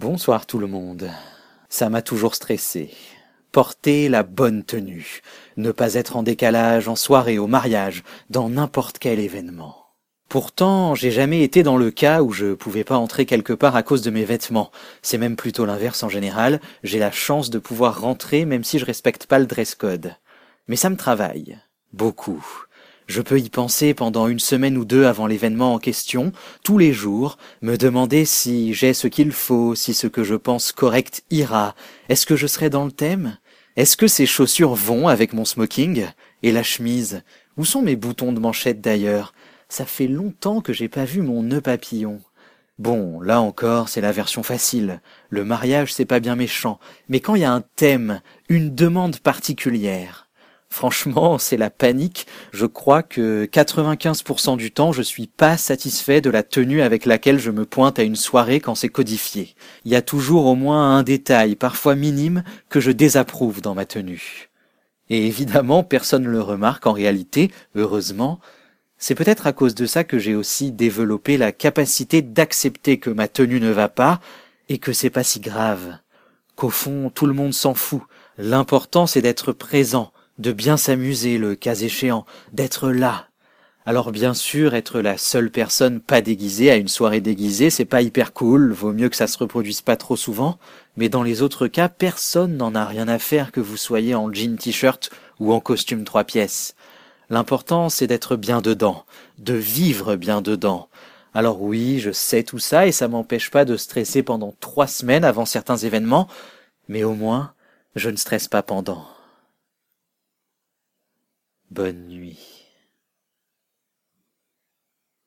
Bonsoir tout le monde. Ça m'a toujours stressé. Porter la bonne tenue. Ne pas être en décalage en soirée, au mariage, dans n'importe quel événement. Pourtant, j'ai jamais été dans le cas où je pouvais pas entrer quelque part à cause de mes vêtements. C'est même plutôt l'inverse en général. J'ai la chance de pouvoir rentrer même si je respecte pas le dress code. Mais ça me travaille. Beaucoup. Je peux y penser pendant une semaine ou deux avant l'événement en question, tous les jours, me demander si j'ai ce qu'il faut, si ce que je pense correct ira. Est-ce que je serai dans le thème ? Est-ce que ces chaussures vont avec mon smoking ? Et la chemise ? Où sont mes boutons de manchette d'ailleurs ? Ça fait longtemps que j'ai pas vu mon nœud papillon. Bon, là encore, c'est la version facile. Le mariage, c'est pas bien méchant. Mais quand il y a un thème, une demande particulière... Franchement, c'est la panique. Je crois que 95% du temps, je suis pas satisfait de la tenue avec laquelle je me pointe à une soirée quand c'est codifié. Il y a toujours au moins un détail, parfois minime, que je désapprouve dans ma tenue. Et évidemment, personne ne le remarque en réalité, heureusement. C'est peut-être à cause de ça que j'ai aussi développé la capacité d'accepter que ma tenue ne va pas et que c'est pas si grave. Qu'au fond, tout le monde s'en fout. L'important, c'est d'être présent. De bien s'amuser le cas échéant, d'être là. Alors bien sûr, être la seule personne pas déguisée à une soirée déguisée, c'est pas hyper cool, vaut mieux que ça se reproduise pas trop souvent, mais dans les autres cas, personne n'en a rien à faire que vous soyez en jean t-shirt ou en costume 3 pièces. L'important, c'est d'être bien dedans, de vivre bien dedans. Alors oui, je sais tout ça et ça m'empêche pas de stresser pendant 3 semaines avant certains événements, mais au moins, je ne stresse pas pendant. Bonne nuit.